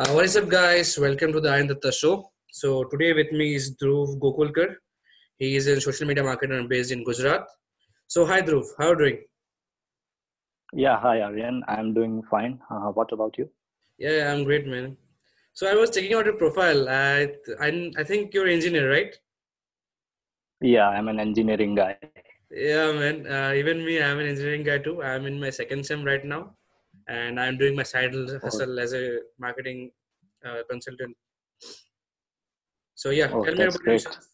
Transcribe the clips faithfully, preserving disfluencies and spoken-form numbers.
Uh, what is up, guys? Welcome to the Aryan Dutta show. So today with me is Dhruv Gokulkar. He is a social media marketer based in Gujarat. So hi Dhruv, how are you doing? Yeah, hi Aryan. I'm doing fine. Uh, what about you? Yeah, I'm great, man. So I was checking out your profile. I, I, I think you're an engineer, right? Yeah, I'm an engineering guy. Yeah, man. Uh, even me, I'm an engineering guy too. I'm in my second sem right now. And I'm doing my side hustle oh. as a marketing uh, consultant. So yeah, oh, tell me about great. yourself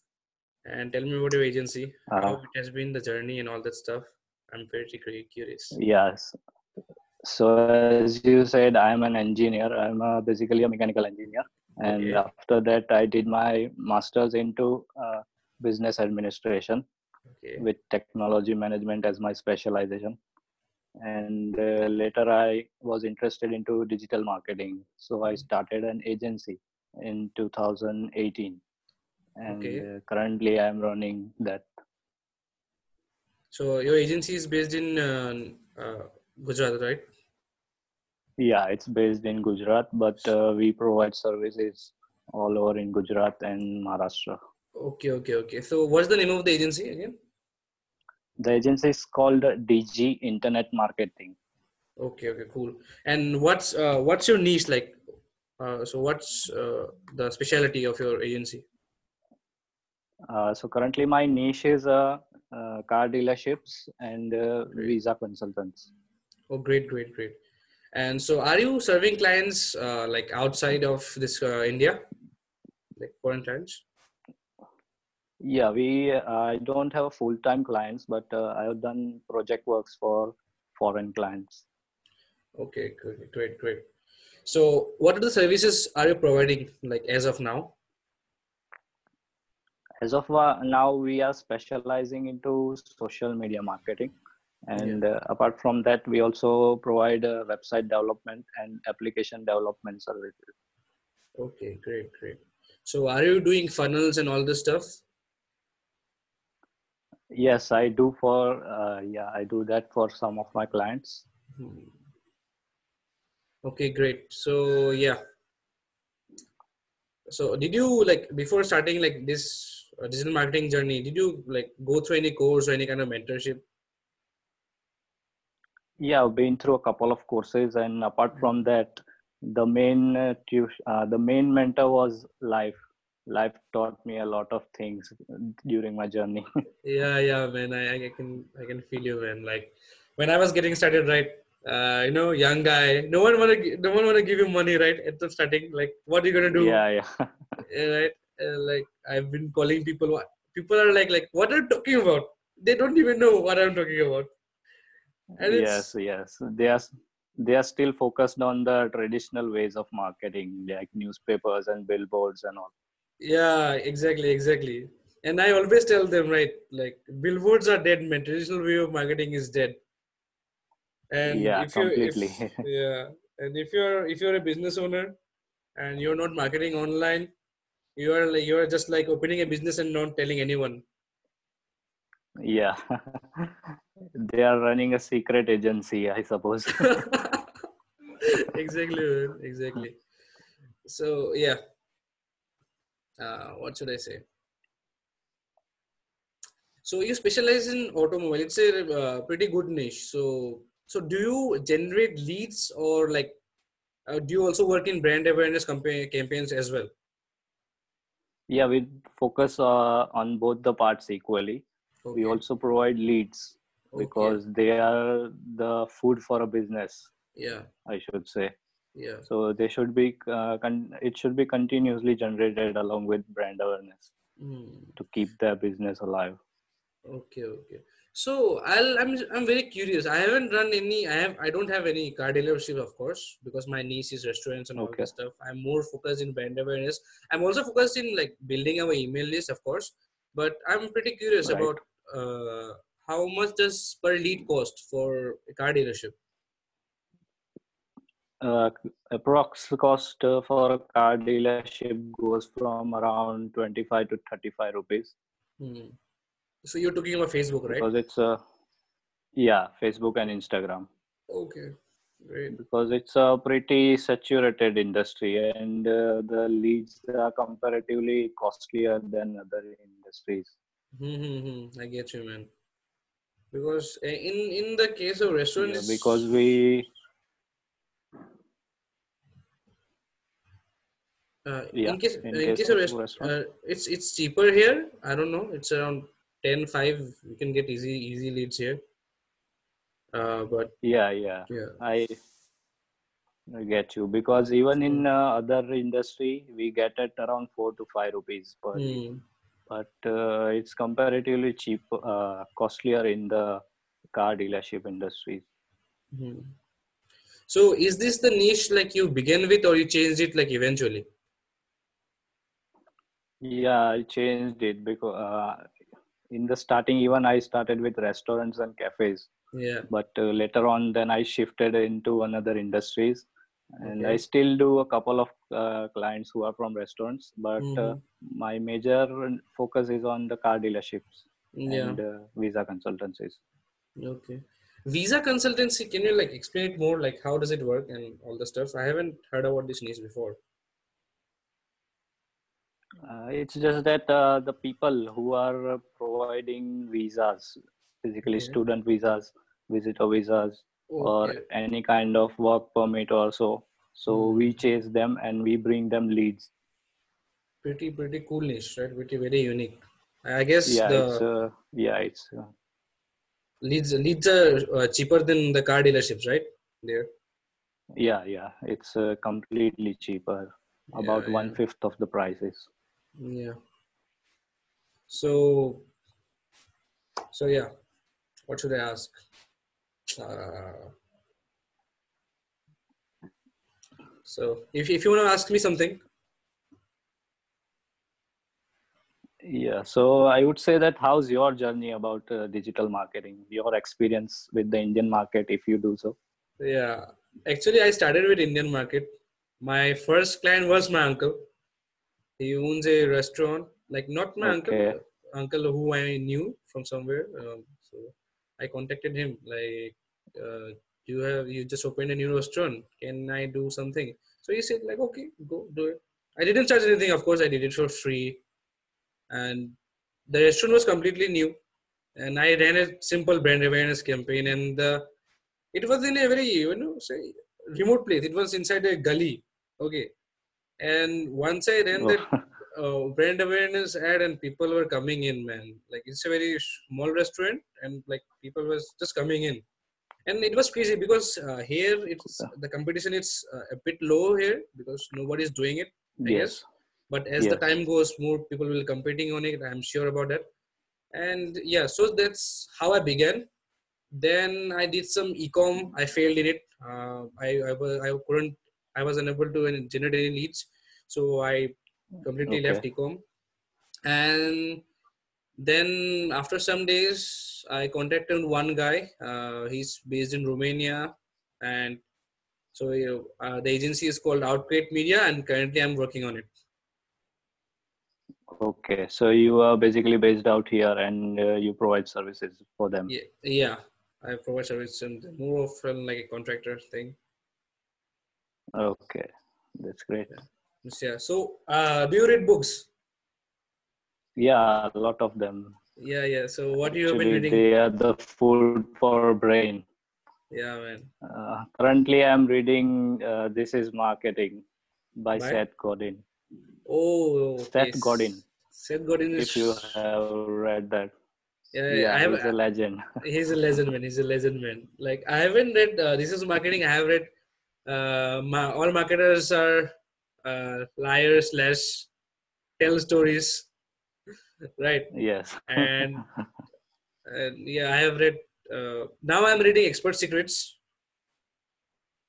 and tell me about your agency, uh, how it has been, the journey and all that stuff. I'm pretty, pretty curious. Yes. So as you said, I'm an engineer. I'm a, basically a mechanical engineer. And okay. after that, I did my master's into uh, business administration okay. with technology management as my specialization. And uh, later I was interested into digital marketing. So I started an agency in two thousand eighteen and okay. uh, currently I'm running that. So your agency is based in uh, uh, Gujarat, right? Yeah, it's based in Gujarat, but uh, we provide services all over in Gujarat and Maharashtra. Okay, okay, okay. So what's the name of the agency again? The agency is called D G Internet Marketing. Okay, okay, cool. And what's uh, what's your niche like? Uh, so what's uh, the specialty of your agency? Uh, so currently my niche is uh, uh, car dealerships and uh, visa consultants. Oh, great, great, great. And so are you serving clients uh, like outside of this uh, India, like foreign clients? Yeah, we I uh, don't have full-time clients, but uh, I have done project works for foreign clients. Okay, great, great, great. So what are the services are you providing like as of now? As of uh, now, we are specializing into social media marketing. And yeah. uh, apart from that, we also provide uh, website development and application development services. Okay, great, great. So are you doing funnels and all this stuff? Yes, I do for, uh, yeah, I do that for some of my clients. Hmm. Okay, great. So, yeah. So did you like, before starting like this uh, digital marketing journey, did you like go through any course or any kind of mentorship? Yeah, I've been through a couple of courses, and apart from that, the main, uh, uh, the main mentor was life. Life taught me a lot of things during my journey. yeah, yeah, man. I, I can, I can feel you, man. Like when I was getting started, right? Uh, you know, young guy. No one wanna, no one wanna give you money, right? At the starting, like, what are you gonna do? Yeah, yeah. yeah right. Uh, like I've been calling people. What people are like, like, what are you talking about? They don't even know what I'm talking about. And yes, yes. They are, they are still focused on the traditional ways of marketing, like newspapers and billboards and all. Yeah, exactly, exactly. And I always tell them, right, like billboards are dead, man. Traditional way of marketing is dead. And yeah, if completely. You, if, yeah, and if you're if you're a business owner and you're not marketing online, you are like you are just like opening a business and not telling anyone. Yeah, they are running a secret agency, I suppose. exactly, man. exactly. So yeah. Uh, what should I say? So you specialize in automobile. It's a uh, pretty good niche. So, so do you generate leads or like, uh, do you also work in brand awareness campaign, campaigns as well? Yeah, we focus uh, on both the parts equally. Okay. We also provide leads okay. because they are the food for a business. Yeah, I should say. Yeah. So they should be, uh, con it should be continuously generated along with brand awareness mm. to keep their business alive. Okay. Okay. So I'll, I'm, I'm very curious. I haven't run any, I have, I don't have any car dealership, of course, because my niche is restaurants and all okay. that stuff. I'm more focused in brand awareness. I'm also focused in like building our email list, of course, but I'm pretty curious right. about, uh, how much does per lead cost for a car dealership? Uh, approx cost uh, for a car dealership goes from around twenty-five to thirty-five rupees. Hmm. So you're talking about Facebook, right? Because it's uh, yeah, Facebook and Instagram. Okay. Great. Because it's a pretty saturated industry, and uh, the leads are comparatively costlier than other industries. Mm-hmm. I get you, man. Because in in the case of restaurants, yeah, because we uh, yeah, in case in, in case, case of rest, restaurant, uh, it's it's cheaper here. I don't know. It's around ten five. You can get easy easy leads here. Uh, but yeah, yeah, yeah. I, I get you, because even in uh, other industry we get at around four to five rupees per lead. Mm. But uh, it's comparatively cheap, uh, costlier in the car dealership industry. Mm-hmm. So is this the niche like you began with, or you changed it like eventually? Yeah, I changed it because uh, in the starting, even I started with restaurants and cafes. Yeah. But uh, later on, then I shifted into another industries. And okay. I still do a couple of uh, clients who are from restaurants, but mm-hmm. uh, my major focus is on the car dealerships yeah. and uh, visa consultancies. Okay. Visa consultancy, can you like explain it more? Like how does it work and all the stuff? I haven't heard about this niche before. Uh, it's just that uh, the people who are providing visas, basically okay. student visas, visitor visas, Okay. or any kind of work permit or so. So we chase them and we bring them leads. Pretty, pretty cool niche, right? Pretty, very unique. I guess yeah, the it's, uh, yeah, it's uh, leads. Leads are uh, cheaper than the car dealerships, right? There. Yeah, yeah, it's uh, completely cheaper, about yeah, yeah. one fifth of the prices. Yeah. So. So yeah, what should I ask? Uh, so if if you want to ask me something, yeah. So I would say that how's your journey about uh, digital marketing? Your experience with the Indian market, if you do so. Yeah, actually, I started with Indian market. My first client was my uncle. He owns a restaurant. Like not my okay. uncle, uncle who I knew from somewhere. Um, so. I contacted him like, uh, you have, you just opened a new restaurant. Can I do something? So he said like, okay, go do it. I didn't charge anything. Of course I did it for free, and the restaurant was completely new, and I ran a simple brand awareness campaign, and uh, it was in a very, you know, say remote place. It was inside a gully. Okay. And once I ran oh. that Uh, brand awareness ad, and people were coming in, man. Like it's a very small restaurant, and like people was just coming in, and it was crazy because uh, here it's the competition is uh, a bit low here because nobody's doing it, I yes. guess. But as yes. the time goes, more people will competing on it. I'm sure about that. And yeah, so that's how I began. Then I did some e-com. I failed in it. Uh, I I was I couldn't. I was unable to generate any leads, so I. completely okay. left ecom, and then after some days I contacted one guy. Uh, he's based in Romania, and so you know, uh, the agency is called Outgrade Media, and currently I'm working on it. Okay, so you are basically based out here, and uh, you provide services for them. Yeah, yeah, I provide services, and more often like a contractor thing. Okay, that's great. Yeah. Yeah. So, uh, do you read books? Yeah, a lot of them. Yeah, yeah. So, what Actually, you have been reading? They are the food for brain. Yeah, man. Uh, currently, I'm reading uh, This is Marketing by what? Seth Godin. Oh, okay. Seth Godin. Seth Godin is... If you have read that. Yeah, yeah, I have, he's a legend. He's a legend, man. He's a legend, man. Like, I haven't read uh, This is Marketing. I have read uh, ma- All Marketers Are... Uh, liars slash tell stories, right? Yes. and, and yeah, I have read. Uh, now I'm reading Expert Secrets.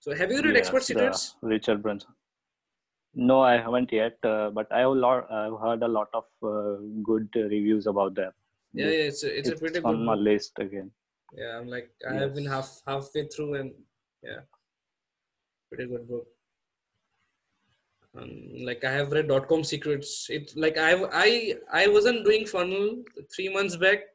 So have you read yes, Expert Secrets? Richard Branson. No, I haven't yet, uh, but I have lot. I've heard a lot of uh, good reviews about that. Yeah, yeah it's a, it's, it's a pretty on good on my list again. Yeah, I'm like I yes. have been half halfway through, and yeah, pretty good book. Um, like I have read Dotcom Secrets. It like I I I wasn't doing funnel three months back,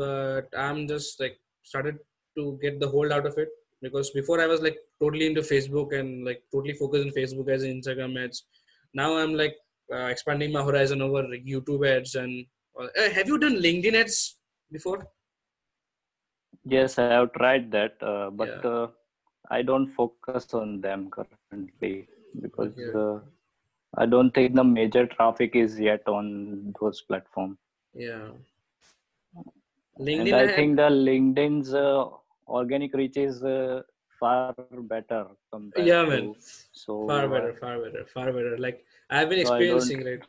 but I'm just like started to get the hold out of it. because before I was like totally into Facebook and like totally focused on Facebook ads and Instagram ads. Now I'm like uh, expanding my horizon over like YouTube ads and uh, have you done LinkedIn ads before? Yes, I have tried that, uh, but yeah. uh, I don't focus on them currently because yeah. uh, I don't think the major traffic is yet on those platforms. Yeah. LinkedIn and I have... think the LinkedIn's uh, organic reach is uh, far better compared yeah, man. to, so far better, far better, far better. Like I've been so experiencing, right?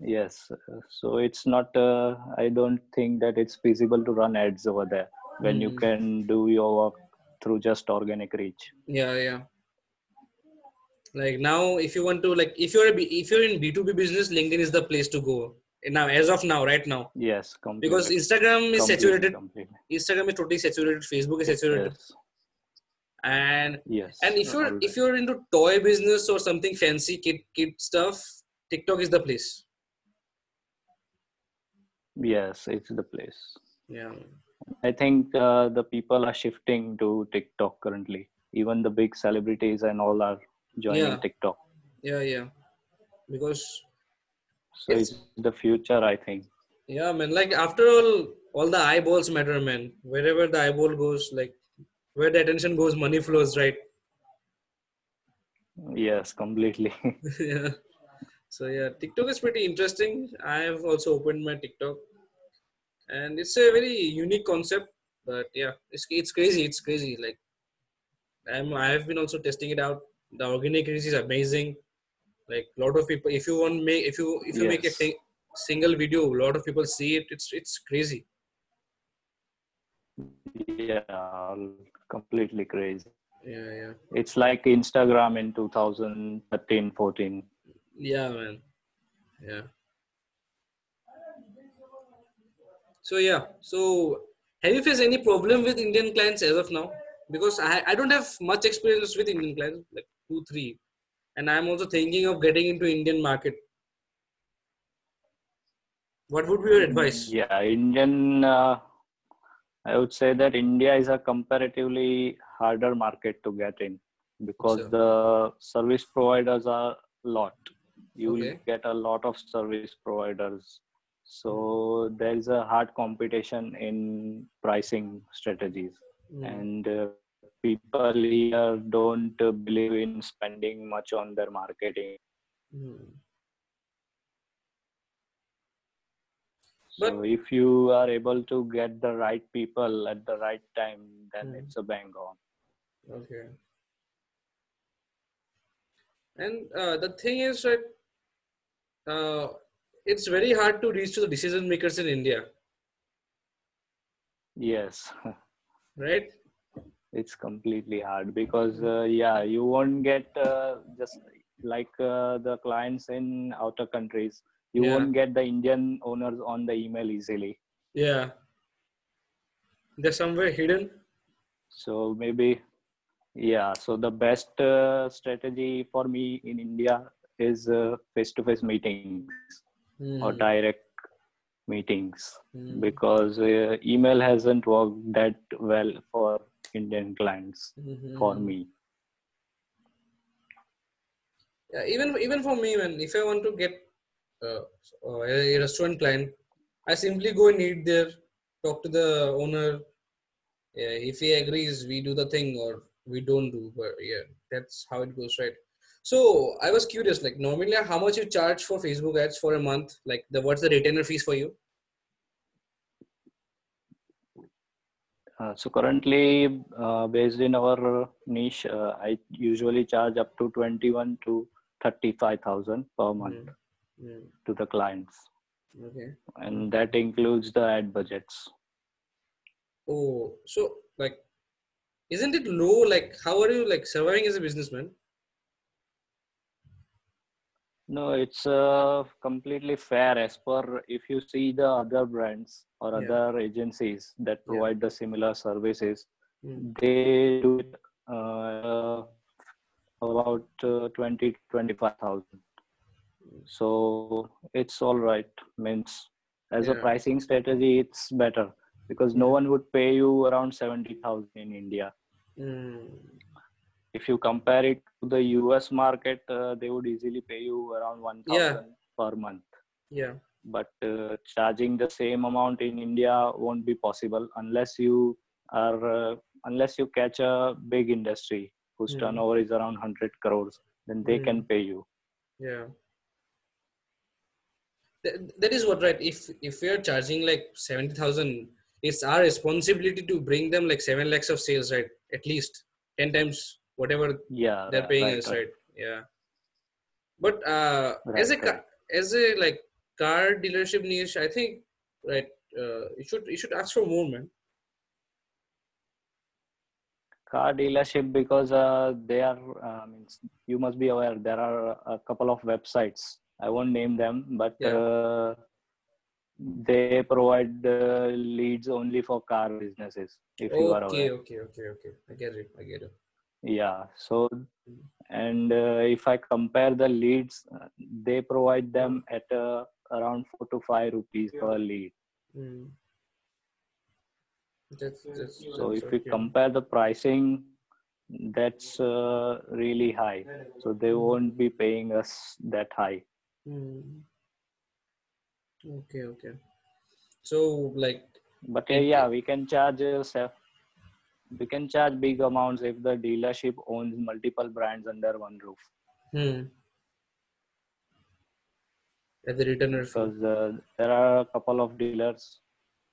Yes. So it's not, uh, I don't think that it's feasible to run ads over there when mm. you can do your work through just organic reach. Yeah. Yeah. Like now, if you want to, like, if you're, a, if you're in B two B business, LinkedIn is the place to go now, as of now, right now. Yes. Completely. Because Instagram is completely, saturated. Completely. Instagram is totally saturated. Facebook is saturated. Yes. And, yes. and if you're, if you're into toy business or something fancy kid, kid stuff, TikTok is the place. Yes, it's the place. Yeah, I think uh, the people are shifting to TikTok currently. Even the big celebrities and all are joining yeah. TikTok. Yeah, yeah, because so it's, it's the future, I think. Yeah, man. Like after all, all the eyeballs matter, man. Wherever the eyeball goes, like where the attention goes, money flows, right? Yes, completely. yeah. So yeah, TikTok is pretty interesting. I have also opened my TikTok and it's a very unique concept, but yeah, it's, it's crazy. It's crazy. Like I'm, I have been also testing it out. The organic reach is amazing. Like a lot of people, if you want make, if you, if you yes. make a sing, single video, a lot of people see it. It's, it's crazy. Yeah. Completely crazy. Yeah. Yeah. It's like Instagram in two thousand thirteen, fourteen. Yeah, man. Yeah. So, yeah. So, have you faced any problem with Indian clients as of now? Because I, I don't have much experience with Indian clients, like two, three. And I'm also thinking of getting into Indian market. What would be your advice? Yeah, Indian, uh, I would say that India is a comparatively harder market to get in because so. the service providers are a lot. You okay. get a lot of service providers. So there is a hard competition in pricing strategies mm. and uh, people here don't uh, believe in spending much on their marketing. Mm. So but, if you are able to get the right people at the right time, then mm. it's a bang on. Okay. And uh, the thing is that uh, it's very hard to reach to the decision makers in India. Yes. Right? It's completely hard because, uh, yeah, you won't get uh, just like uh, the clients in outer countries. You yeah. won't get the Indian owners on the email easily. Yeah. They're somewhere hidden. So maybe... Yeah, so the best uh, strategy for me in India is uh, face-to-face meetings mm. or direct meetings mm. because uh, email hasn't worked that well for Indian clients mm-hmm. for me. Yeah, even even for me, man, if I want to get uh, a restaurant client, I simply go and eat there, talk to the owner. Yeah, if he agrees, we do the thing or we don't do, but yeah, that's how it goes, right? So I was curious, like normally how much you charge for Facebook ads for a month? Like the, what's the retainer fees for you? Uh, so currently uh, based in our niche, uh, I usually charge up to twenty-one to thirty-five thousand per month mm. Mm. to the clients. Okay. And that includes the ad budgets. Oh, so like, isn't it low? Like, how are you like surviving as a businessman? No, it's uh, completely fair as per if you see the other brands or yeah. other agencies that provide yeah. the similar services, mm. they do it uh, about uh, twenty to twenty-five thousand. So it's all right. Means as yeah. a pricing strategy, it's better. because no one would pay you around seventy thousand in India. Mm. If you compare it to the U S market, uh, they would easily pay you around one thousand yeah. per month. Yeah. But uh, charging the same amount in India won't be possible unless you are uh, unless you catch a big industry whose mm. turnover is around one hundred crores, then they mm. can pay you. Yeah. That is what, right? If if we are charging like seventy thousand, it's our responsibility to bring them like seven lakhs of sales, right? At least ten times whatever yeah, they're paying right, us, right. right? Yeah. But uh, right, as a right. as a like car dealership niche, I think right, uh, you should you should ask for more, man. Car dealership, because uh, they are. Uh, means you must be aware there are a couple of websites. I won't name them, but yeah. uh, they provide uh, leads only for car businesses. If okay, you are aware. Okay, okay, okay. I get it. I get it. Yeah. So, and uh, if I compare the leads, they provide them at uh, around four to five rupees yeah. per lead. Mm. That's, that's, so, that's if we okay. compare the pricing, that's uh, really high. So they won't be paying us that high. Mm. Okay, okay. So like, but uh, yeah, we can charge uh, we can charge big amounts if the dealership owns multiple brands under one roof. Hmm. At the returner, because uh, there are a couple of dealers.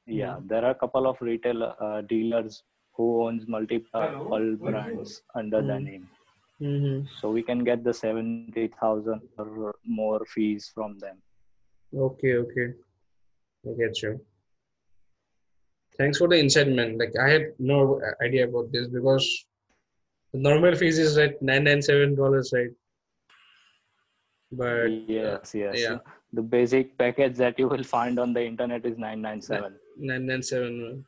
Yeah, hmm. there are a couple of retail uh, dealers who owns multiple brands under hmm. the name. Mm-hmm. So we can get the seventy thousand or more fees from them. Okay, okay. I get you. Thanks for the insight, man. Like I had no idea about this, because the normal fees is like nine hundred ninety-seven dollars, right? But yes, yes. Yeah. The basic package that you will find on the internet is nine hundred ninety-seven. nine hundred ninety-seven.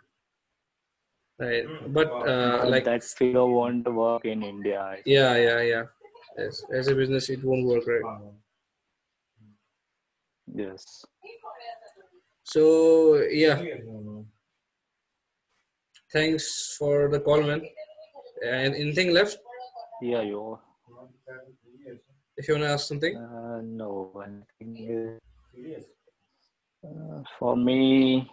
Right, but uh, like that figure won't work in India. Yeah, yeah, yeah. Yes. As a business, it won't work, right? Yes. So yeah. Thanks for the call, man. And anything left? Yeah, you. If you wanna ask something. Uh, no, one thing is uh, for me.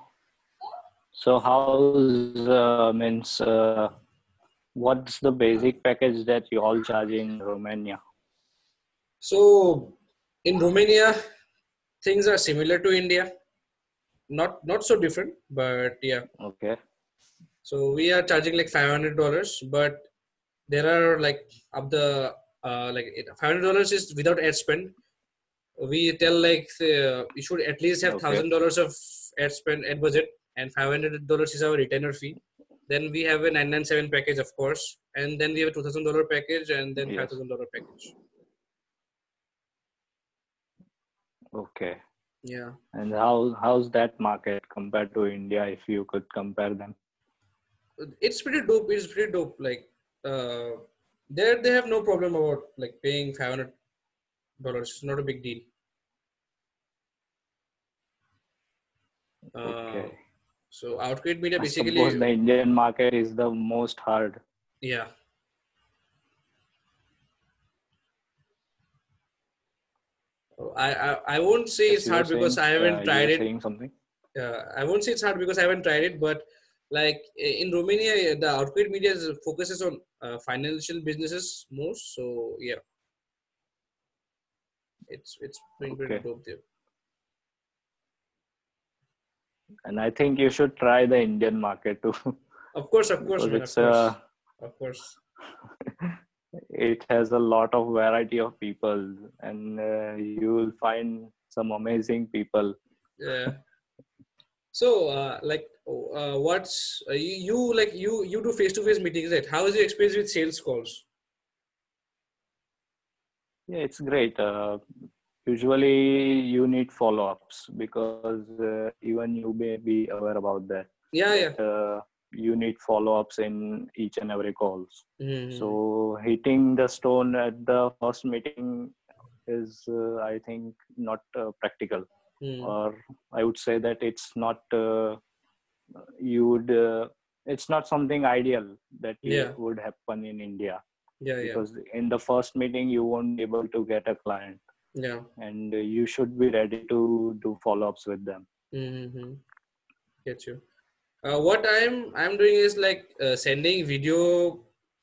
So how's uh, means uh, what's the basic package that you all charge in Romania? So in Romania, things are similar to India, not not so different, but yeah. Okay. So we are charging like five hundred dollars, but there are like up the uh, like five hundred dollars is without ad spend. We tell like the, you should at least have thousand okay. dollars of ad spend, ad budget. And five hundred dollars is our retainer fee. Then we have a nine ninety-seven package, of course. And then we have a two thousand dollars package, and then yes. five thousand dollars package. Okay. Yeah. And how how's that market compared to India, if you could compare them? It's pretty dope. It's pretty dope. Like, uh, there they have no problem about like paying five hundred dollars. It's not a big deal. Okay. Uh, So Outgrade Media basically. I suppose the Indian market is the most hard. Yeah. I I, I won't say yes, it's hard because saying, I haven't uh, tried it. Saying something. Uh, I won't say it's hard because I haven't tried it, but like in Romania, the Outgrade Media focuses on uh, financial businesses most. So yeah, it's it's pretty okay. pretty dope there. And I think you should try the Indian market too. Of course, of course, man, of, course. Uh, of course. It has a lot of variety of people, and uh, you will find some amazing people. Yeah. So, uh, like, uh, what's uh, you, you like? You you do face-to-face meetings, right? How is your experience with sales calls? Yeah, it's great. Uh, Usually, you need follow-ups because uh, even you may be aware about that. Yeah, yeah. But, uh, you need follow-ups in each and every calls. Mm-hmm. So hitting the stone at the first meeting is, uh, I think, not uh, practical. Mm. Or I would say that it's not uh, you would uh, it's not something ideal that yeah. would happen in India. Yeah, because yeah. in the first meeting you won't be able to get a client. Yeah, and you should be ready to do follow-ups with them. Mm-hmm. Get you. Uh, what I'm I'm doing is like uh, sending video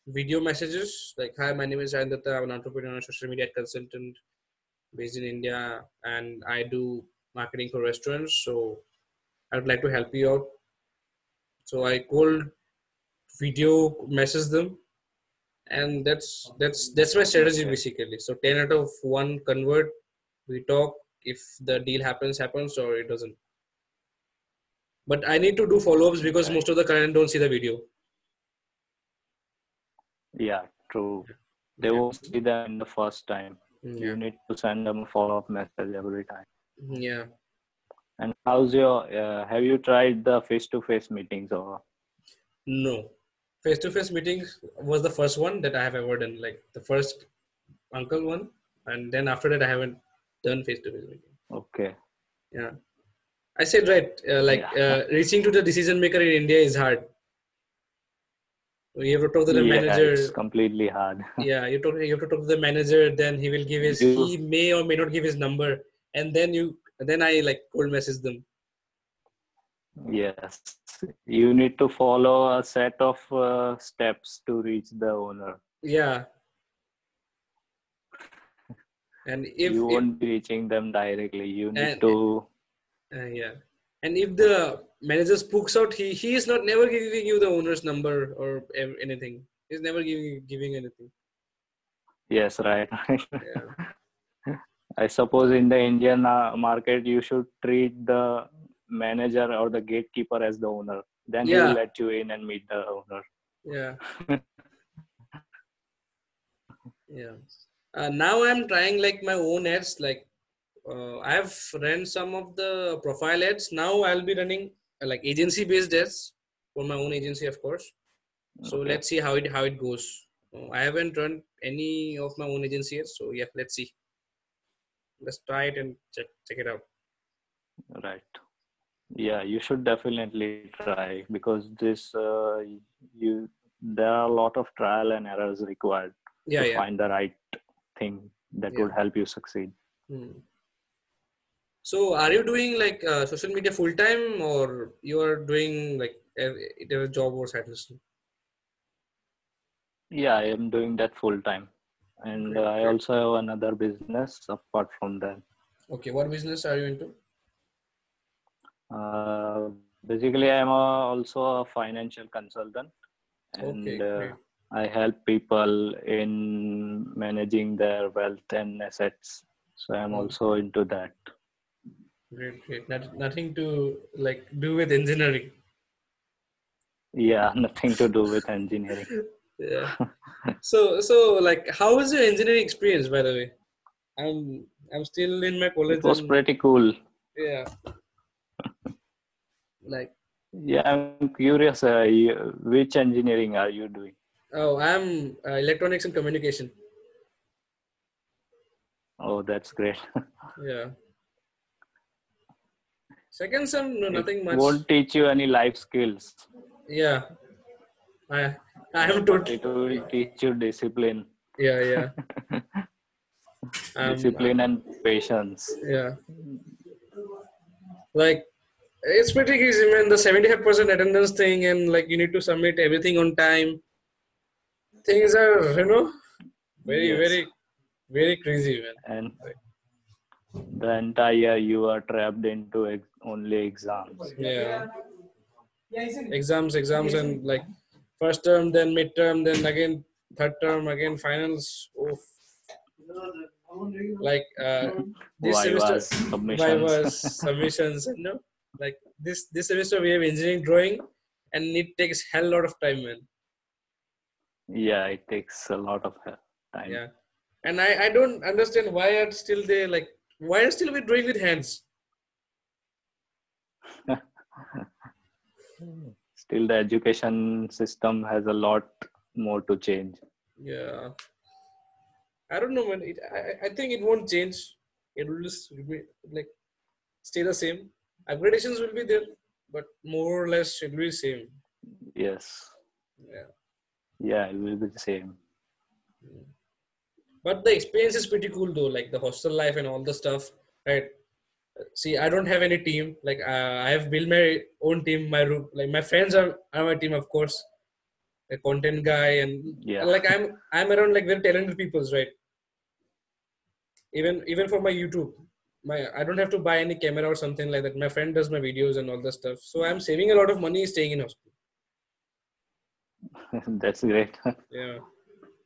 video messages like, "Hi, my name is Aryan Dutta. I'm an entrepreneur, social media consultant based in India, and I do marketing for restaurants. So I'd like to help you out." So I cold video message them, and that's that's that's my strategy basically. So ten out of one convert. We talk. If the deal happens, happens, or it doesn't. But I need to do follow-ups because most of the clients don't see the video. Yeah, true. They yeah. won't see them in the first time. Yeah. You need to send them a follow-up message every time. Yeah. And how's your, uh, have you tried the face-to-face meetings or? No. Face-to-face meetings was the first one that I have ever done. Like the first uncle one. And then after that, I haven't done face-to-face meeting. Okay. Yeah. I said, right, uh, like yeah. uh, reaching to the decision maker in India is hard. You have to talk to the yeah, manager. It's completely hard. yeah, you, talk, you have to talk to the manager. Then he will give his, you, he may or may not give his number. And then you, then I like cold message them. Yes. You need to follow a set of uh, steps to reach the owner. Yeah. And if you won't be reaching them directly, you need and, to... Uh, yeah, and if the manager spooks out, he he is not never giving you the owner's number or anything. He's never giving giving anything. Yes, right. yeah. I suppose in the Indian market, you should treat the manager or the gatekeeper as the owner. Then yeah. he will let you in and meet the owner. Yeah. yeah. Uh, now I'm trying like my own ads, like. Uh, I have ran some of the profile ads. Now I'll be running uh, like agency based ads for my own agency, of course. Okay. So let's see how it, how it goes. Uh, I haven't run any of my own agency ads. So yeah, let's see. Let's try it and check, check it out. Right. Yeah, you should definitely try because this, uh, you, there are a lot of trial and errors required yeah, to yeah. find the right thing that yeah. would help you succeed. Hmm. So are you doing like uh, social media full time or you are doing like a, a job or side hustle? Yeah, I am doing that full time. And uh, I also have another business apart from that. Okay. What business are you into? Uh, basically, I am also a financial consultant and okay, uh, I help people in managing their wealth and assets. So I am also into that. Great, great. Not, nothing to like do with engineering. Yeah, nothing to do with engineering. yeah. So, so like, how was your engineering experience, by the way? I'm, I'm still in my college. It was and, pretty cool. Yeah. like. Yeah, I'm curious. Uh, you, which engineering are you doing? Oh, I'm uh, electronics and communication. Oh, that's great. yeah. Second sem, no, nothing much. It won't teach you any life skills. Yeah. I I am taught. It will teach you discipline. Yeah, yeah. discipline um, and patience. Yeah. Like, it's pretty easy, man. The seventy-five percent attendance thing and like you need to submit everything on time. Things are, you know, very, yes. very, very crazy, man. And like, the entire year you are trapped into ex- only exams. Yeah. Exams, exams, and like first term, then midterm, then again third term, again finals. Oof. Like uh, this semester, submissions. submissions, you know, like this this semester we have engineering drawing, and it takes hell lot of time, man. Yeah, it takes a lot of time. Yeah, and I I don't understand why are still they like. Why are still we drawing with hands? Still the education system has a lot more to change. Yeah. I don't know, man. It, I, I think it won't change. It will just be like stay the same. Upgradations will be there. but more or less should be same. Yes. Yeah. Yeah, it will be the same. But the experience is pretty cool though, like the hostel life and all the stuff, right? See, I don't have any team. Like uh, I have built my own team. My room, like my friends are, are my team, of course. A content guy and yeah. like I'm I'm around like very talented peoples, right? Even even for my YouTube, my I don't have to buy any camera or something like that. My friend does my videos and all that stuff. So I'm saving a lot of money staying in hospital. That's great. Yeah.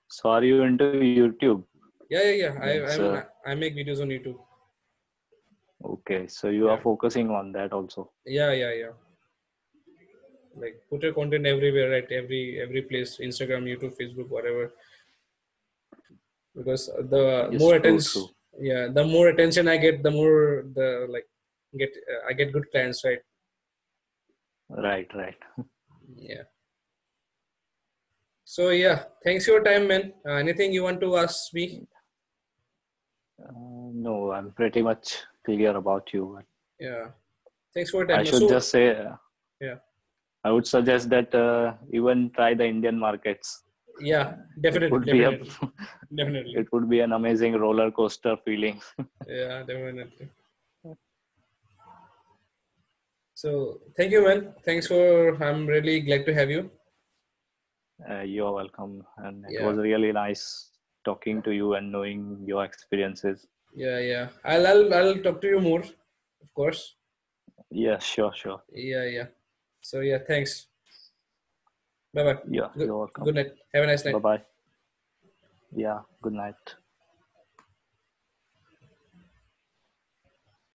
So are you into YouTube? Yeah, yeah, yeah. I I'm, uh... I make videos on YouTube. Okay, so you yeah. are focusing on that also. Yeah, yeah, yeah. Like put your content everywhere, right? Every every place, Instagram, YouTube, Facebook, whatever. Because the yes, more attention, yeah, the more attention I get, the more the like get uh, I get good clients, right? Right, right. Yeah. So yeah, thanks for your time, man. Uh, anything you want to ask me? Uh, no, I'm pretty much clear about you. Yeah, thanks for your time. I should so, just say, uh, yeah, I would suggest that uh, even try the Indian markets. Yeah, definitely. It would definitely. Be a, definitely. It would be an amazing roller coaster feeling. Yeah, definitely. So thank you, man. Thanks for. I'm really glad to have you. Uh, you're welcome, and yeah. it was really nice talking to you and knowing your experiences. Yeah, yeah. I'll, I'll, I'll talk to you more, of course. Yeah, sure, sure. Yeah, yeah. So, yeah, thanks. Bye-bye. Yeah, good, you're welcome. Good night. Have a nice night. Bye-bye. Yeah, good night.